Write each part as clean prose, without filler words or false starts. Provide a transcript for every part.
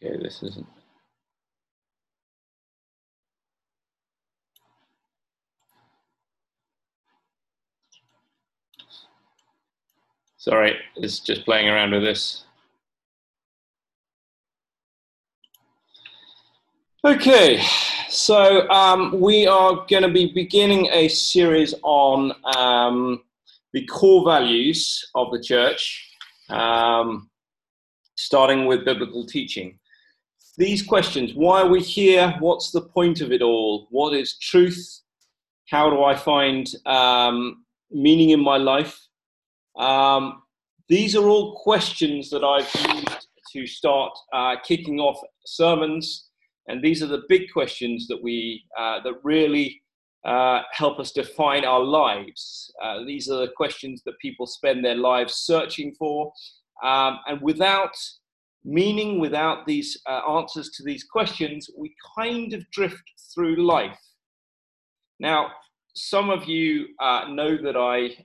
Okay, this isn't. Sorry, it's just playing around with this. Okay, so we are going to be beginning a series on the core values of the church, starting with biblical teaching. These questions: why are we here? What's the point of it all? What is truth? How do I find meaning in my life? These are all questions that I've used to start kicking off sermons. And these are the big questions that really help us define our lives. These are the questions that people spend their lives searching for. And without meaning, without these answers to these questions, we kind of drift through life. Now, some of you know that I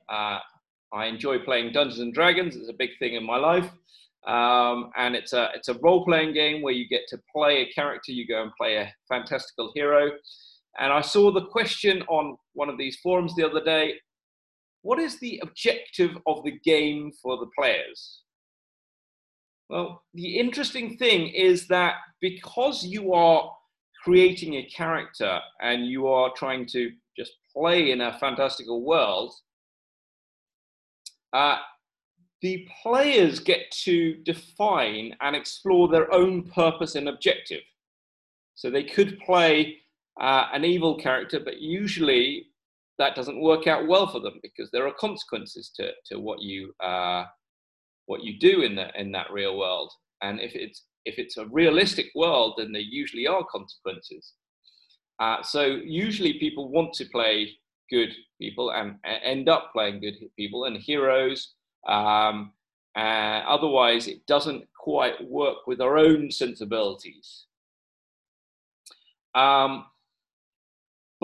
enjoy playing Dungeons and Dragons. It's a big thing in my life. And it's a role-playing game where you get to play a character. You go and play a fantastical hero. And I saw the question on one of these forums the other day: what is the objective of the game for the players? Well, the interesting thing is that because you are creating a character and you are trying to just play in a fantastical world, the players get to define and explore their own purpose and objective. So they could play an evil character, but usually that doesn't work out well for them because there are consequences to what you do in that real world. And if it's a realistic world, then there usually are consequences. So usually people want to play good people and end up playing good people and heroes. Otherwise, it doesn't quite work with our own sensibilities.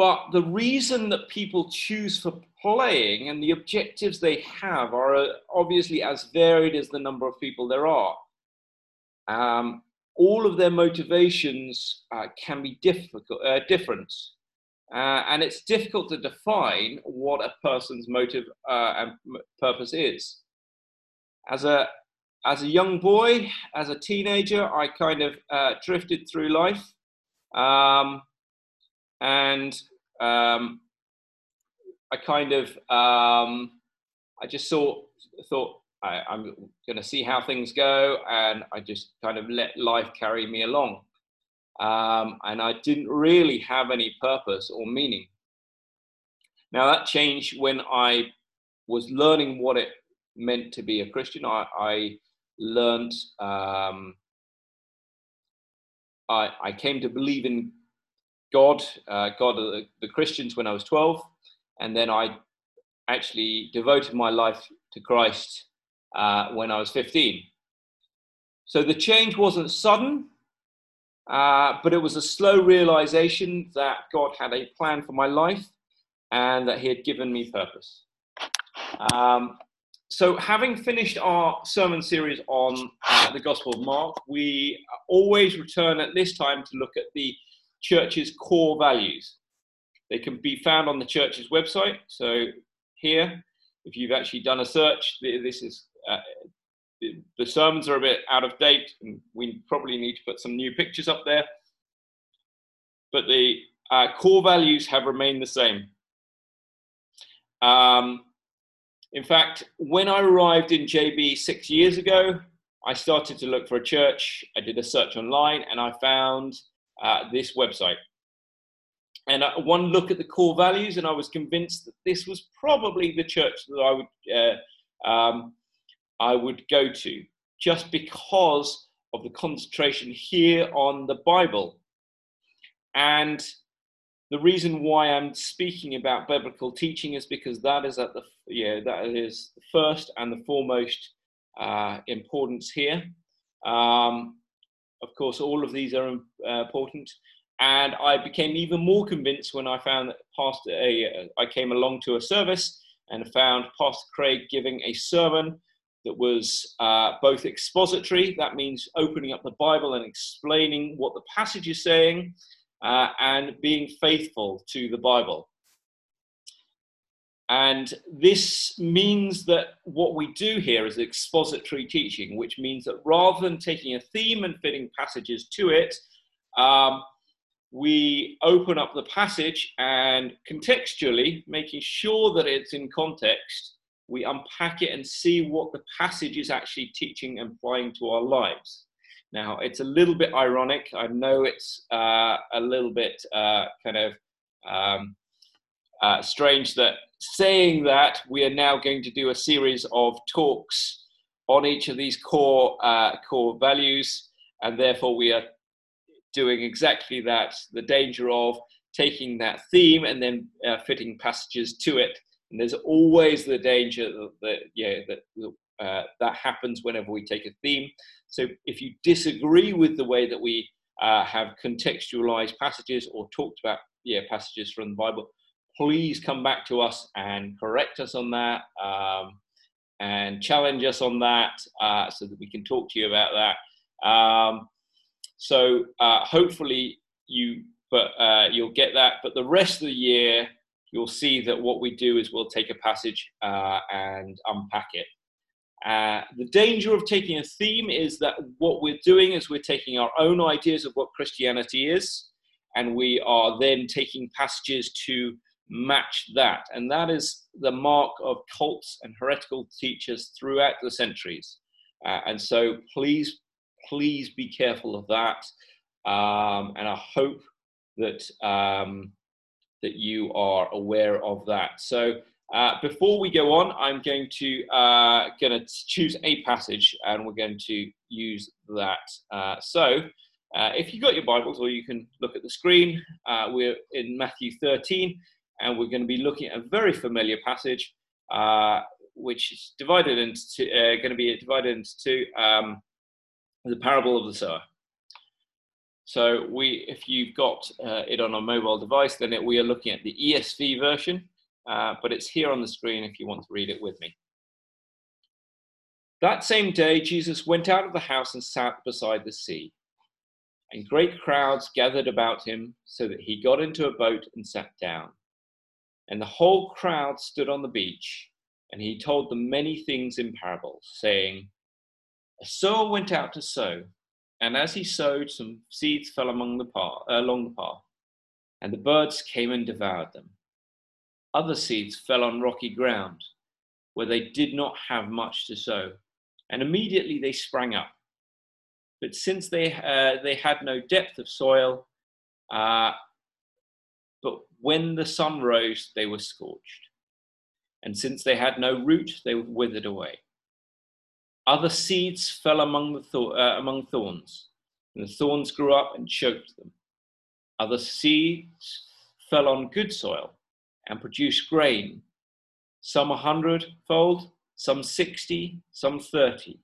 But the reason that people choose for playing and the objectives they have are obviously as varied as the number of people there are. All of their motivations can be different. And it's difficult to define what a person's motive and purpose is. As a young boy, as a teenager, I kind of drifted through life, and I kind of I just thought I'm going to see how things go, and I just kind of let life carry me along. And I didn't really have any purpose or meaning. Now that changed when I was learning what it meant to be a Christian. I came to believe in God, God of the Christians, when I was 12, and then I actually devoted my life to Christ when I was 15. So the change wasn't sudden. But it was a slow realization that God had a plan for my life and that he had given me purpose. So having finished our sermon series on the Gospel of Mark, we always return at this time to look at the church's core values. They can be found on the church's website. So here, if you've actually done a search, this is... the sermons are a bit out of date, and we probably need to put some new pictures up there. But the core values have remained the same. In fact, when I arrived in JB 6 years ago, I started to look for a church. I did a search online, and I found this website. And one look at the core values, and I was convinced that this was probably the church that I would go to, just because of the concentration here on the Bible. And the reason why I'm speaking about biblical teaching is because that is that is the first and the foremost importance here. Of course, all of these are important, and I became even more convinced when I found that I came along to a service and found Pastor Craig giving a sermon that was both expository, that means opening up the Bible and explaining what the passage is saying, and being faithful to the Bible. And this means that what we do here is expository teaching, which means that rather than taking a theme and fitting passages to it, we open up the passage and contextually, making sure that it's in context, we unpack it and see what the passage is actually teaching and applying to our lives. Now, it's a little bit ironic. I know it's a little bit strange that saying that we are now going to do a series of talks on each of these core values, and therefore we are doing exactly that, the danger of taking that theme and then fitting passages to it. And there's always the danger that happens whenever we take a theme. So if you disagree with the way that we have contextualized passages or talked about passages from the Bible, please come back to us and correct us on that, and challenge us on that, so that we can talk to you about that. So hopefully you'll get that. But the rest of the year, you'll see that what we do is we'll take a passage and unpack it. The danger of taking a theme is that what we're doing is we're taking our own ideas of what Christianity is, and we are then taking passages to match that. And that is the mark of cults and heretical teachers throughout the centuries. And so please be careful of that. And I hope that that you are aware of that. So before we go on, I'm going to choose a passage, and we're going to use that. So if you've got your Bibles, or you can look at the screen, we're in Matthew 13, and we're going to be looking at a very familiar passage, which is divided into the parable of the sower. So if you've got it on a mobile device, then we are looking at the ESV version, but it's here on the screen if you want to read it with me. That same day, Jesus went out of the house and sat beside the sea. And great crowds gathered about him, so that he got into a boat and sat down. And the whole crowd stood on the beach, and he told them many things in parables, saying, "A sower went out to sow, and as he sowed, some seeds fell along the path, and the birds came and devoured them. Other seeds fell on rocky ground, where they did not have much to sow, and immediately they sprang up. But since they had no depth of soil, but when the sun rose, they were scorched. And since they had no root, they withered away. Other seeds fell among thorns, and the thorns grew up and choked them. Other seeds fell on good soil and produced grain, some 100-fold, some 60, some 30.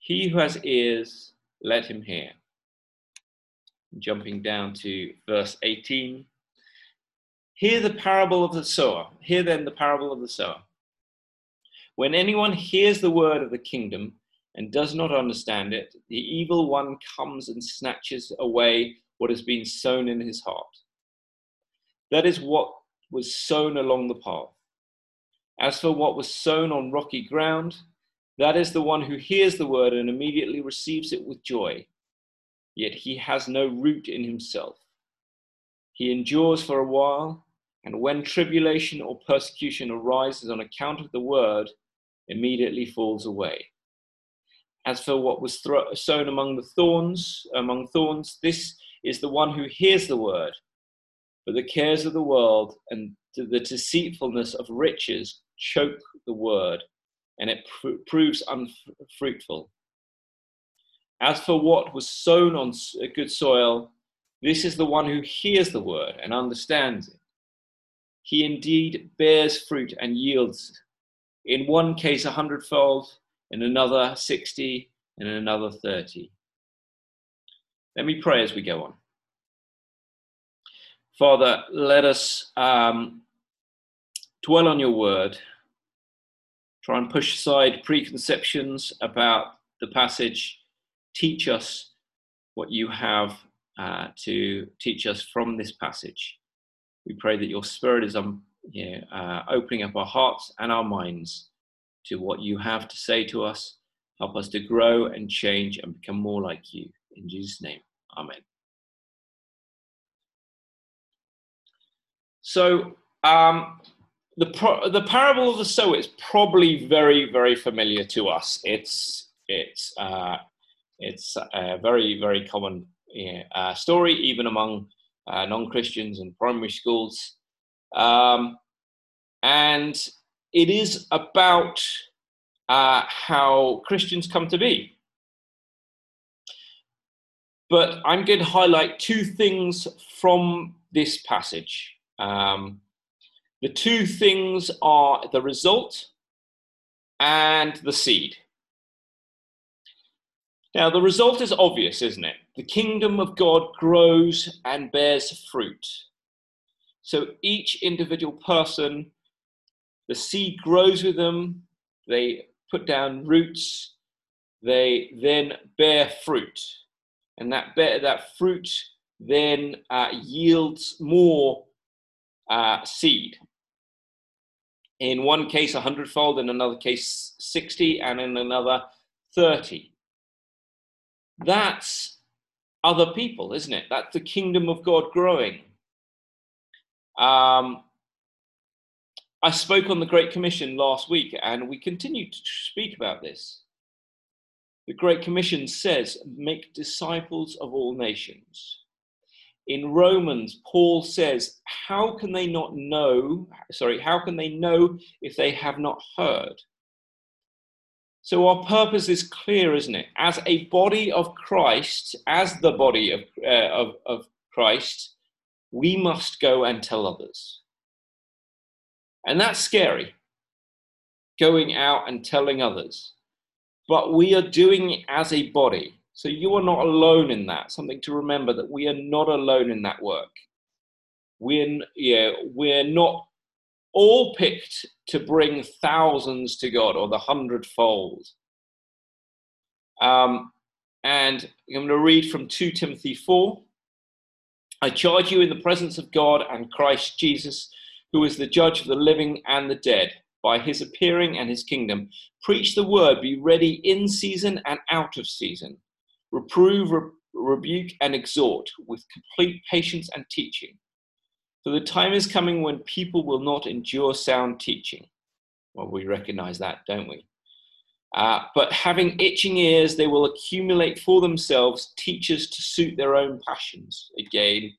He who has ears, let him hear." Jumping down to verse 18. "Hear the parable of the sower. Hear then the parable of the sower. When anyone hears the word of the kingdom and does not understand it, the evil one comes and snatches away what has been sown in his heart. That is what was sown along the path. As for what was sown on rocky ground, that is the one who hears the word and immediately receives it with joy. Yet he has no root in himself. He endures for a while, and when tribulation or persecution arises on account of the word, immediately falls away. As for what was sown among thorns, this is the one who hears the word, but the cares of the world and the deceitfulness of riches choke the word, and it proves unfruitful. As for what was sown on good soil, this is the one who hears the word and understands it. He indeed bears fruit and yields, in one case 100-fold, in another 60, and in another 30. Let me pray as we go on. Father, let us dwell on your word, try and push aside preconceptions about the passage. Teach us what you have to teach us from this passage. We pray that your Spirit is opening up our hearts and our minds to what you have to say to us. Help us to grow and change and become more like you. In Jesus' name, amen. So the parable of the sower is probably very, very familiar to us. It's a very, very common story, even among non-Christians in primary schools. And it is about how Christians come to be. But I'm going to highlight two things from this passage. The two things are the result and the seed. Now, the result is obvious, isn't it? The kingdom of God grows and bears fruit. So each individual person, the seed grows with them, they put down roots, they then bear fruit. And that fruit then yields more seed. In one case, 100-fold, in another case, 60, and in another, 30. That's other people, isn't it? That's the kingdom of God growing. I spoke on the Great Commission last week, and we continue to speak about this. The Great Commission says, make disciples of all nations. In Romans, Paul says, how can they know if they have not heard? So our purpose is clear, isn't it? As a body of Christ, as the body of Christ, we must go and tell others. And that's scary, going out and telling others. But we are doing it as a body. So you are not alone in that. Something to remember, that we are not alone in that work. We're not all picked to bring thousands to God, or the 100-fold. And I'm going to read from 2 Timothy 4. I charge you in the presence of God and Christ Jesus, who is the judge of the living and the dead, by his appearing and his kingdom. Preach the word, be ready in season and out of season. Reprove, rebuke, and exhort with complete patience and teaching. For the time is coming when people will not endure sound teaching. Well, we recognize that, don't we? But having itching ears, they will accumulate for themselves teachers to suit their own passions. Again,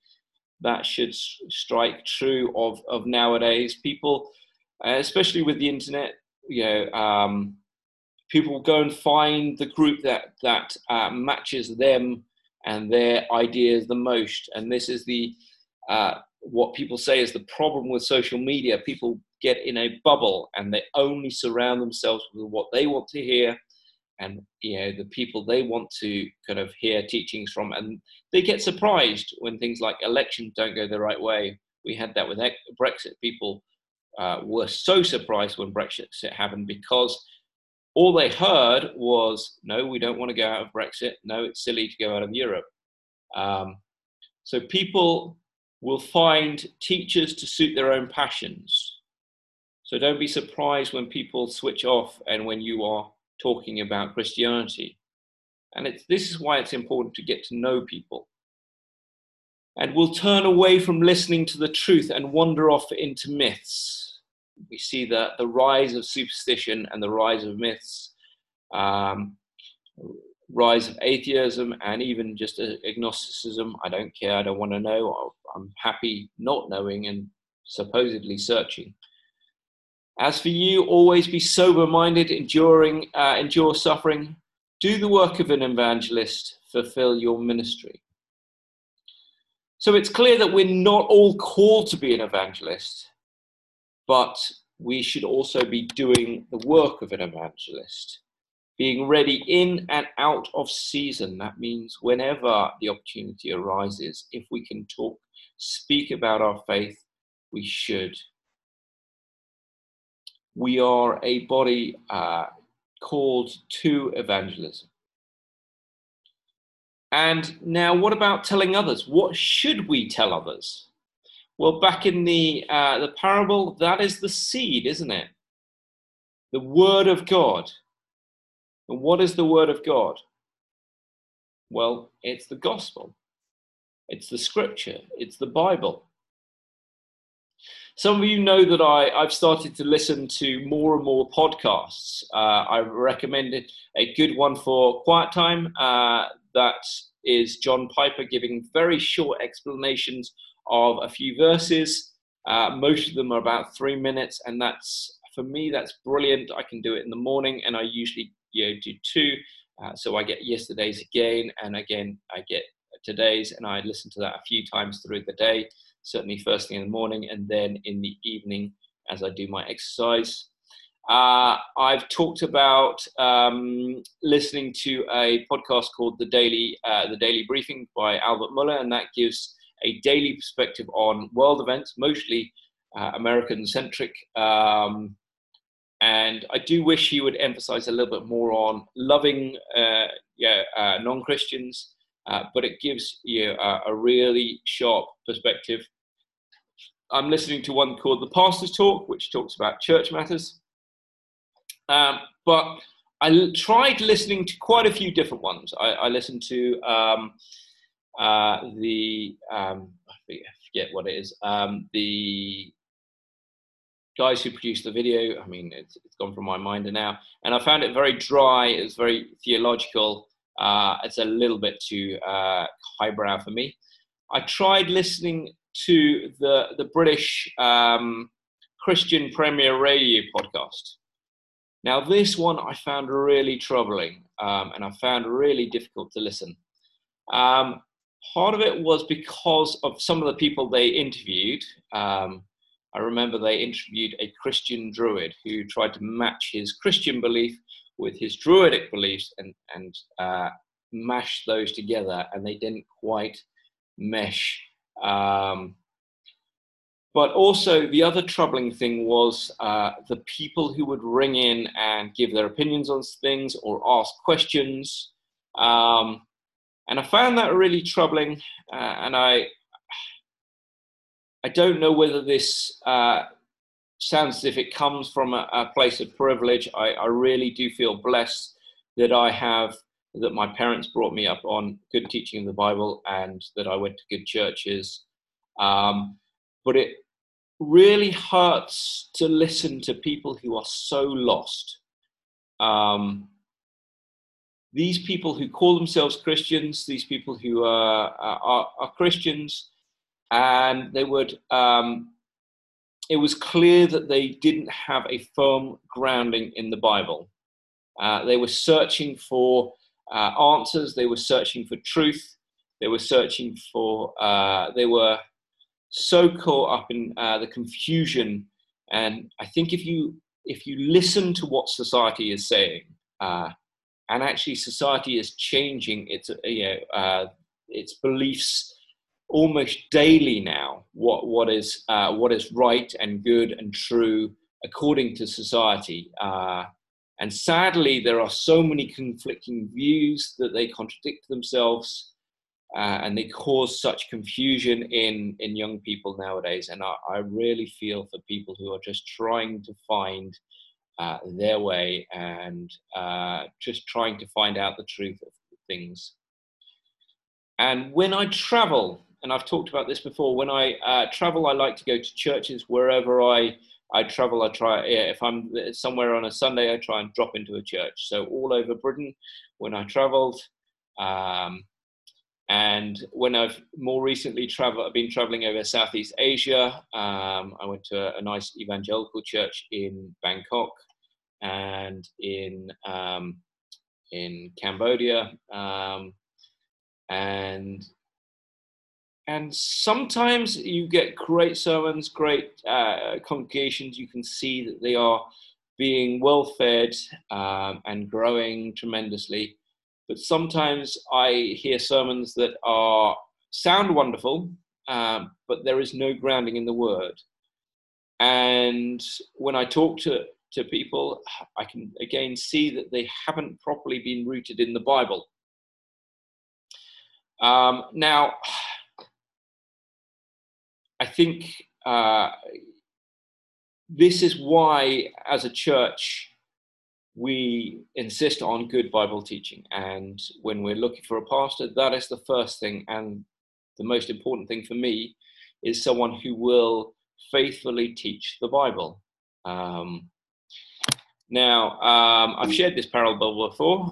that should strike true of nowadays. People, especially with the internet, people go and find the group that matches them and their ideas the most. And this is the... what people say is the problem with social media. People get in a bubble and they only surround themselves with what they want to hear and the people they want to kind of hear teachings from. And they get surprised when things like elections don't go the right way. We had that with Brexit. People were so surprised when Brexit happened, because all they heard was, no, we don't want to go out of Brexit. No, it's silly to go out of Europe. So people will find teachers to suit their own passions. So don't be surprised when people switch off and when you are talking about Christianity. And this is why it's important to get to know people. And we'll turn away from listening to the truth and wander off into myths. We see the rise of superstition and the rise of myths, rise of atheism, and even just agnosticism. I don't care, I don't want to know, I'm happy not knowing and supposedly searching. As for you, always be sober-minded, endure suffering, do the work of an evangelist, fulfill your ministry. So it's clear that we're not all called to be an evangelist, but we should also be doing the work of an evangelist. Being ready in and out of season, that means whenever the opportunity arises, if we can speak about our faith, we should. we are a body called to evangelism. And now, what about telling others? What should we tell others? Well, back in the parable, that is the seed, isn't it? The Word of God. And what is the Word of God? Well, it's the gospel. It's the scripture. It's the Bible. Some of you know that I've started to listen to more and more podcasts. I recommended a good one for quiet time. That is John Piper giving very short explanations of a few verses. Most of them are about 3 minutes, and that's, for me, that's brilliant. I can do it in the morning, and I usually do two. So I get yesterday's again, and again I get today's, and I listen to that a few times through the day, certainly first thing in the morning and then in the evening as I do my exercise. I've talked about listening to a podcast called The Daily Briefing by Albert Mohler, and that gives a daily perspective on world events, mostly American-centric. And I do wish he would emphasize a little bit more on loving non-Christians, but it gives you a really sharp perspective. I'm listening to one called The Pastor's Talk, which talks about church matters. But I tried listening to quite a few different ones. I listened to I forget what it is, the guys who produced the video. I mean, it's gone from my mind now. And I found it very dry. It was very theological. It's a little bit too highbrow for me. I tried listening to the British Christian Premier Radio podcast. Now, this one I found really troubling, and I found really difficult to listen. Part of it was because of some of the people they interviewed. I remember they interviewed a Christian druid who tried to match his Christian belief with his druidic beliefs and mash those together, and they didn't quite mesh. But also the other troubling thing was the people who would ring in and give their opinions on things or ask questions. And I found that really troubling, and I don't know whether this sounds as if it comes from a place of privilege. I really do feel blessed that my parents brought me up on good teaching of the Bible and that I went to good churches. But it really hurts to listen to people who are so lost. These people who call themselves Christians, these people who are Christians, and they would, it was clear that they didn't have a firm grounding in the Bible. They were searching for answers. They were searching for truth. They were searching for, they were so caught up in the confusion. And I think if you listen to what society is saying, and actually society is changing its beliefs almost daily now, what is right and good and true according to society. And sadly, there are so many conflicting views that they contradict themselves, and they cause such confusion in young people nowadays. And I really feel for people who are just trying to find their way and just trying to find out the truth of things. And when I travel, and I've talked about this before, when I travel, I like to go to churches wherever I travel. I try, if I'm somewhere on a Sunday, I try and drop into a church. So all over Britain, when I travelled, and when I've more recently I've been travelling over Southeast Asia. I went to a nice evangelical church in Bangkok and in Cambodia. And sometimes you get great sermons, great congregations. You can see that they are being well-fed and growing tremendously. But sometimes I hear sermons that sound wonderful, but there is no grounding in the Word. And when I talk to to people, I can again see that they haven't properly been rooted in the Bible. Now, I think this is why, as a church, we insist on good Bible teaching. And when we're looking for a pastor, that is the first thing. And the most important thing for me is someone who will faithfully teach the Bible. Now, I've shared this parable before,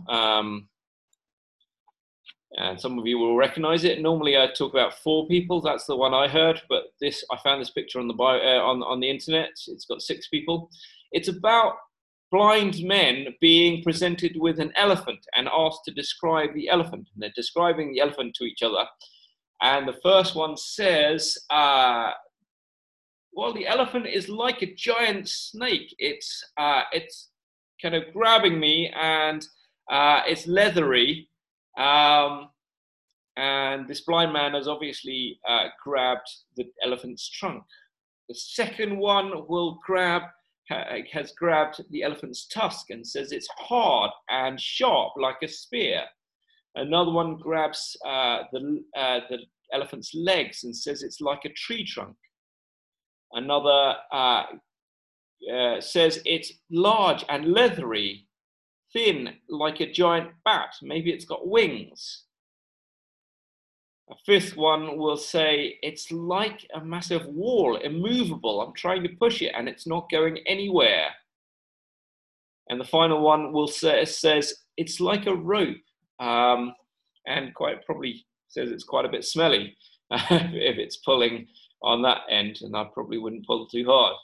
and some of you will recognize it. Normally, I talk about four people. That's the one I heard, but this, I found this picture on the bio, on the internet. It's got six people. It's about blind men being presented with an elephant and asked to describe the elephant. And they're describing the elephant to each other. And the first one says, well, the elephant is like a giant snake. It's kind of grabbing me, and it's leathery. And this blind man has obviously grabbed the elephant's trunk. The second one has grabbed the elephant's tusk and says it's hard and sharp like a spear. Another one grabs the elephant's legs and says it's like a tree trunk. Another says it's large and leathery, thin like a giant bat. Maybe it's got wings. A fifth one will say it's like a massive wall, immovable. I'm trying to push it and it's not going anywhere. And the final one will says it's like a rope, and quite probably says it's quite a bit smelly if it's pulling on that end, and I probably wouldn't pull too hard.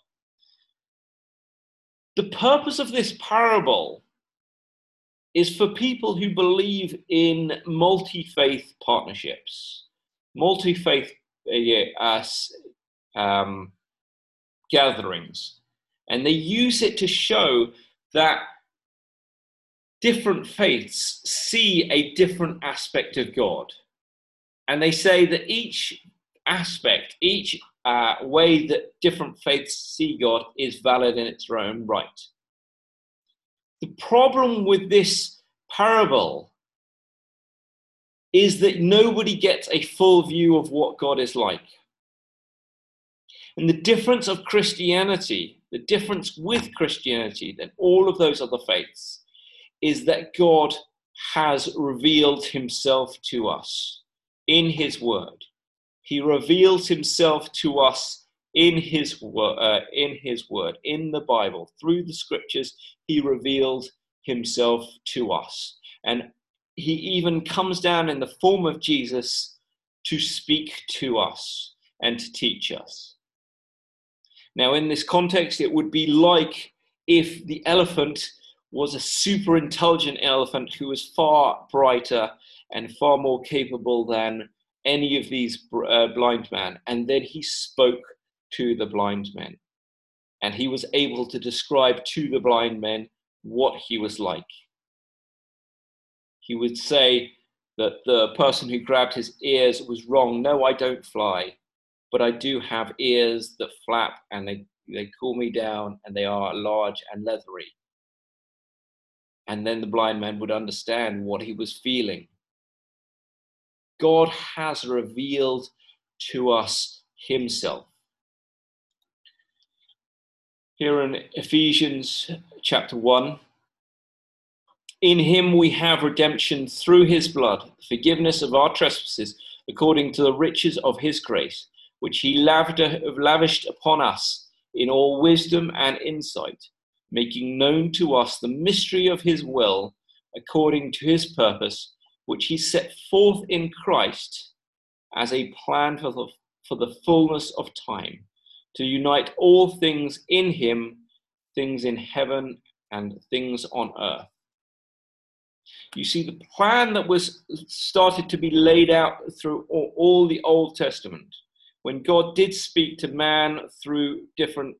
The purpose of this parable is for people who believe in multi-faith partnerships, multi-faith gatherings, and they use it to show that different faiths see a different aspect of God, and they say that each aspect, each way that different faiths see God is valid in its own right. The problem with this parable is that nobody gets a full view of what God is like. And the difference of Christianity, the difference with Christianity than all of those other faiths, is that God has revealed himself to us in his word. He reveals himself to us in his word, in the Bible, through the scriptures. He revealed himself to us. And he even comes down in the form of Jesus to speak to us and to teach us. Now, in this context, it would be like if the elephant was a super intelligent elephant who was far brighter and far more capable than any of these blind men. And then he spoke to the blind men, and he was able to describe to the blind men what he was like. He would say that the person who grabbed his ears was wrong. No, I don't fly, but I do have ears that flap, and they cool me down, and they are large and leathery. And then the blind man would understand what he was feeling. God has revealed to us himself. Here in Ephesians chapter 1, in him we have redemption through his blood, forgiveness of our trespasses, according to the riches of his grace, which he lavished upon us in all wisdom and insight, making known to us the mystery of his will, according to his purpose, which he set forth in Christ as a plan for the fullness of time, to unite all things in him, things in heaven and things on earth. You see, the plan that was started to be laid out through all the Old Testament, when God did speak to man through different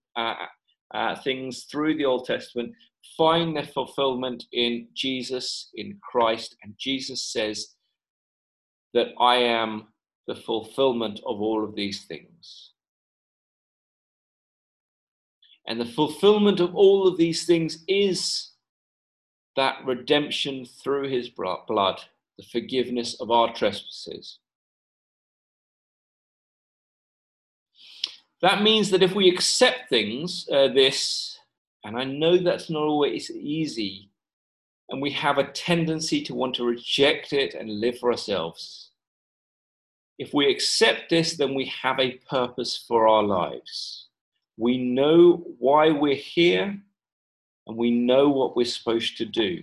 things through the Old Testament, find their fulfillment in Jesus, in Christ. And Jesus says that I am the fulfillment of all of these things. And the fulfillment of all of these things is that redemption through his blood, the forgiveness of our trespasses. That means that if we accept things, this, and I know that's not always easy, and we have a tendency to want to reject it and live for ourselves. If we accept this, then we have a purpose for our lives. We know why we're here, and we know what we're supposed to do.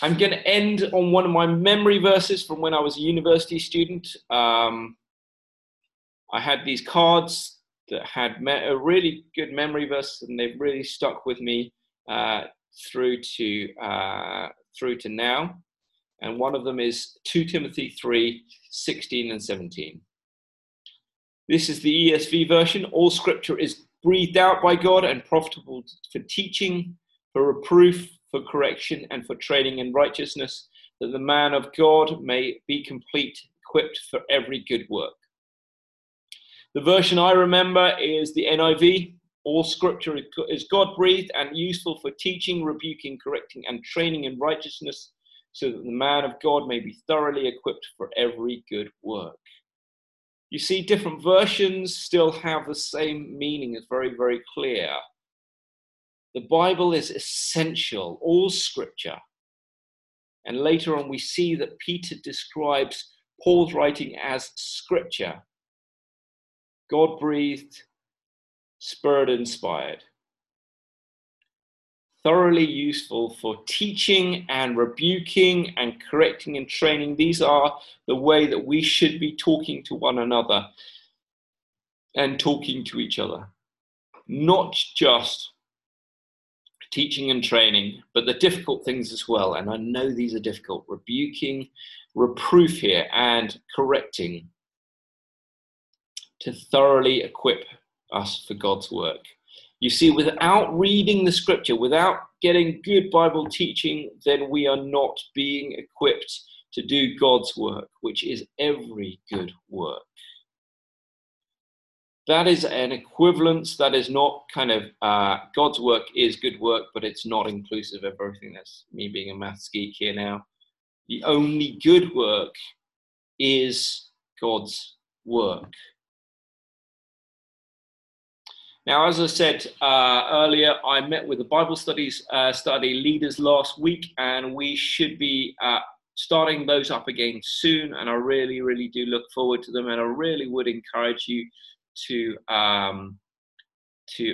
I'm going to end on one of my memory verses from when I was a university student. I had these cards that had a really good memory verse, and they've really stuck with me through to now. And one of them is 2 Timothy 3, 16 and 17. This is the ESV version. All scripture is breathed out by God and profitable for teaching, for reproof, for correction, and for training in righteousness, that the man of God may be complete, equipped for every good work. The version I remember is the NIV. All scripture is God-breathed and useful for teaching, rebuking, correcting, and training in righteousness, so that the man of God may be thoroughly equipped for every good work. You see, different versions still have the same meaning. It's very, very clear. The Bible is essential, all scripture. And later on, we see that Peter describes Paul's writing as scripture. God-breathed, Spirit-inspired, thoroughly useful for teaching and rebuking and correcting and training. These are the way that we should be talking to one another and talking to each other. Not just teaching and training, but the difficult things as well. And I know these are difficult. Rebuking, reproof here, and correcting, to thoroughly equip us for God's work. You see, without reading the scripture, without getting good Bible teaching, then we are not being equipped to do God's work, which is every good work. That is an equivalence. That is not kind of God's work is good work, but it's not inclusive of everything. That's me being a maths geek here now. The only good work is God's work. Now, as I said earlier, I met with the Bible studies study leaders last week, and we should be starting those up again soon. And I really, really do look forward to them. And I really would encourage you to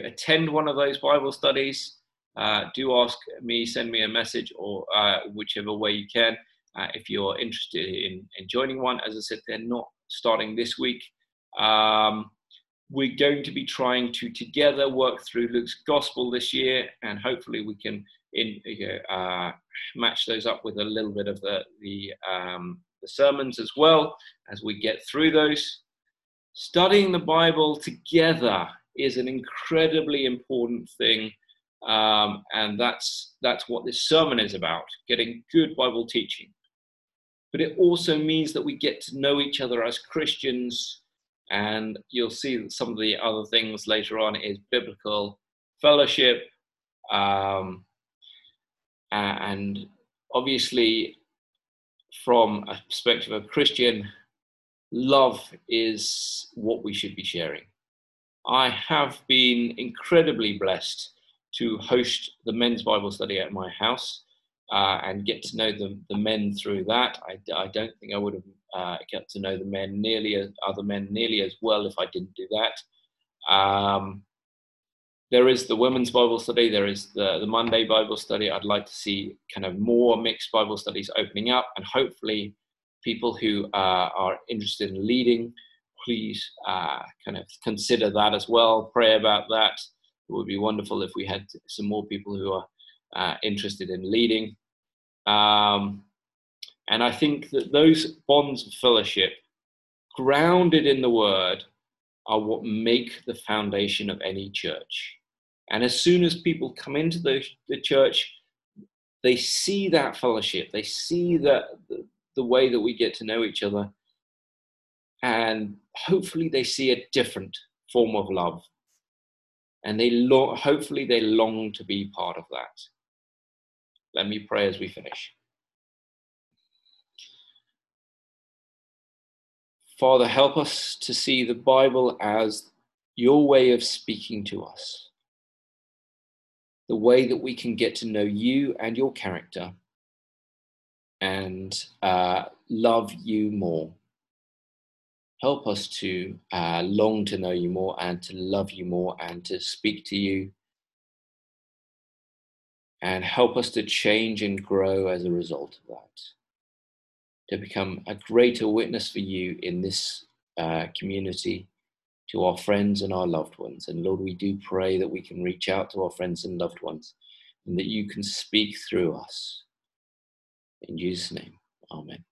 attend one of those Bible studies. Do ask me, send me a message, or whichever way you can, if you're interested in joining one. As I said, they're not starting this week. We're going to be trying to together work through Luke's gospel this year, and hopefully we can match those up with a little bit of the sermons as well as we get through those. Studying the Bible together is an incredibly important thing, and that's what this sermon is about, getting good Bible teaching. But it also means that we get to know each other as Christians. And you'll see that some of the other things later on is biblical fellowship. And obviously, from a perspective of Christian, love is what we should be sharing. I have been incredibly blessed to host the men's Bible study at my house and get to know the men through that. I don't think I would have get to know other men nearly as well if I didn't do that. There is the women's Bible study. There is the Monday Bible study. I'd like to see kind of more mixed Bible studies opening up, and hopefully people who are interested in leading, please kind of consider that as well. Pray about that. It would be wonderful if we had some more people who are interested in leading. And I think that those bonds of fellowship, grounded in the word, are what make the foundation of any church. And as soon as people come into the church, they see that fellowship. They see the way that we get to know each other. And hopefully they see a different form of love, And they hopefully they long to be part of that. Let me pray as we finish. Father, help us to see the Bible as your way of speaking to us, the way that we can get to know you and your character and love you more. Help us to long to know you more and to love you more and to speak to you. And help us to change and grow as a result of that, to become a greater witness for you in this community, to our friends and our loved ones. And Lord, we do pray that we can reach out to our friends and loved ones and that you can speak through us. In Jesus' name, amen.